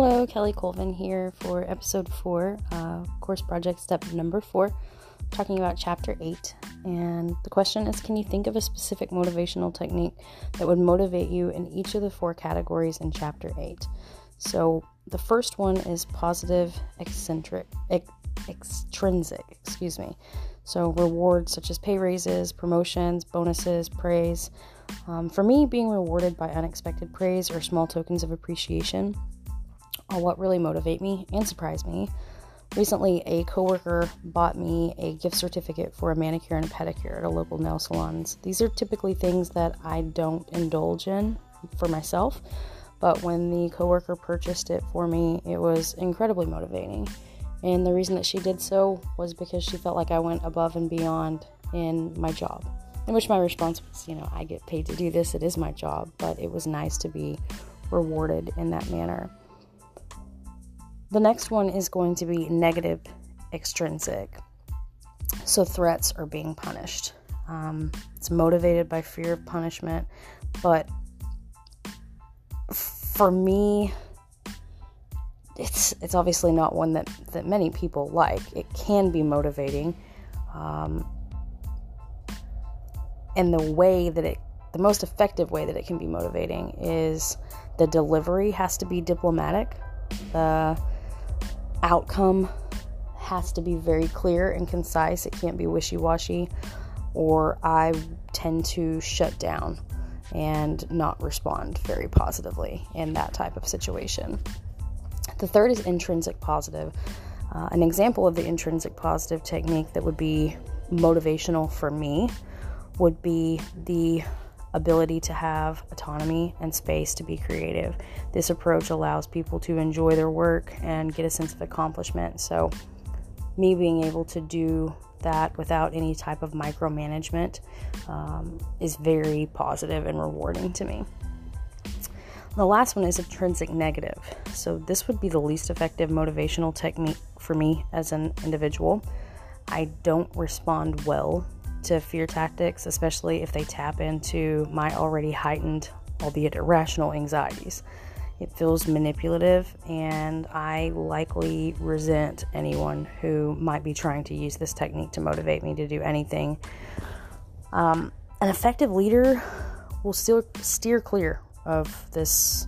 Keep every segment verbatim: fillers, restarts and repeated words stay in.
Hello, Kelly Colvin here for episode four, uh, course project step number four, talking about chapter eight. And the question is, can you think of a specific motivational technique that would motivate you in each of the four categories in chapter eight? So the first one is positive eccentric, ex- extrinsic, excuse me. So rewards such as pay raises, promotions, bonuses, praise. Um, for me, being rewarded by unexpected praise or small tokens of appreciation on what really motivate me and surprise me. Recently, a coworker bought me a gift certificate for a manicure and a pedicure at a local nail salon. These are typically things that I don't indulge in for myself, but when the coworker purchased it for me, it was incredibly motivating. And the reason that she did so was because she felt like I went above and beyond in my job. In which my response was, you know, I get paid to do this, it is my job, but it was nice to be rewarded in that manner. The next one is going to be negative extrinsic. So threats are being punished. Um, it's motivated by fear of punishment. But for me, it's it's obviously not one that, that many people like. It can be motivating. Um, and the way that it, the most effective way that it can be motivating is the delivery has to be diplomatic. The outcome has to be very clear and concise. It can't be wishy-washy, or I tend to shut down and not respond very positively in that type of situation. The third is intrinsic positive. Uh, an example of the intrinsic positive technique that would be motivational for me would be the ability to have autonomy and space to be creative. This approach allows people to enjoy their work and get a sense of accomplishment. So me being able to do that without any type of micromanagement um, is very positive and rewarding to me. The last one is intrinsic negative. So this would be the least effective motivational technique for me as an individual. I don't respond well to fear tactics, especially if they tap into my already heightened, albeit irrational, anxieties. It feels manipulative, and I likely resent anyone who might be trying to use this technique to motivate me to do anything. Um, an effective leader will still steer clear of this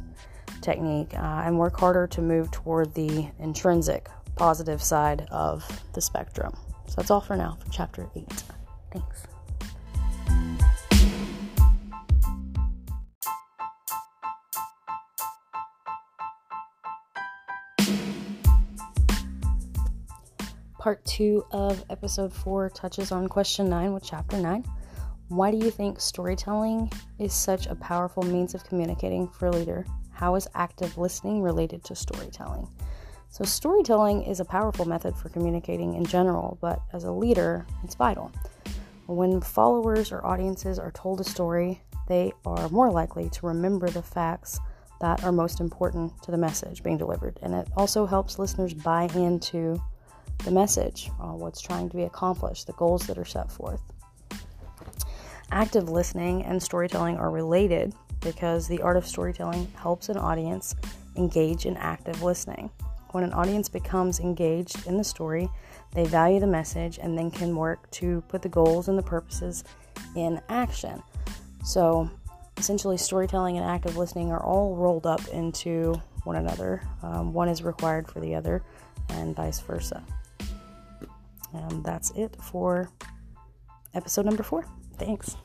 technique uh, and work harder to move toward the intrinsic, positive side of the spectrum. So that's all for now for chapter eight. Thanks. Part two of episode four touches on question nine with chapter nine. Why do you think storytelling is such a powerful means of communicating for a leader? How is active listening related to storytelling? So storytelling is a powerful method for communicating in general, but as a leader, it's vital. When followers or audiences are told a story, they are more likely to remember the facts that are most important to the message being delivered. And it also helps listeners buy into the message, uh, what's trying to be accomplished, the goals that are set forth. Active listening and storytelling are related because the art of storytelling helps an audience engage in active listening. When an audience becomes engaged in the story, they value the message and then can work to put the goals and the purposes in action. So essentially, storytelling and active listening are all rolled up into one another. Um, one is required for the other and vice versa. And that's it for episode number four. Thanks.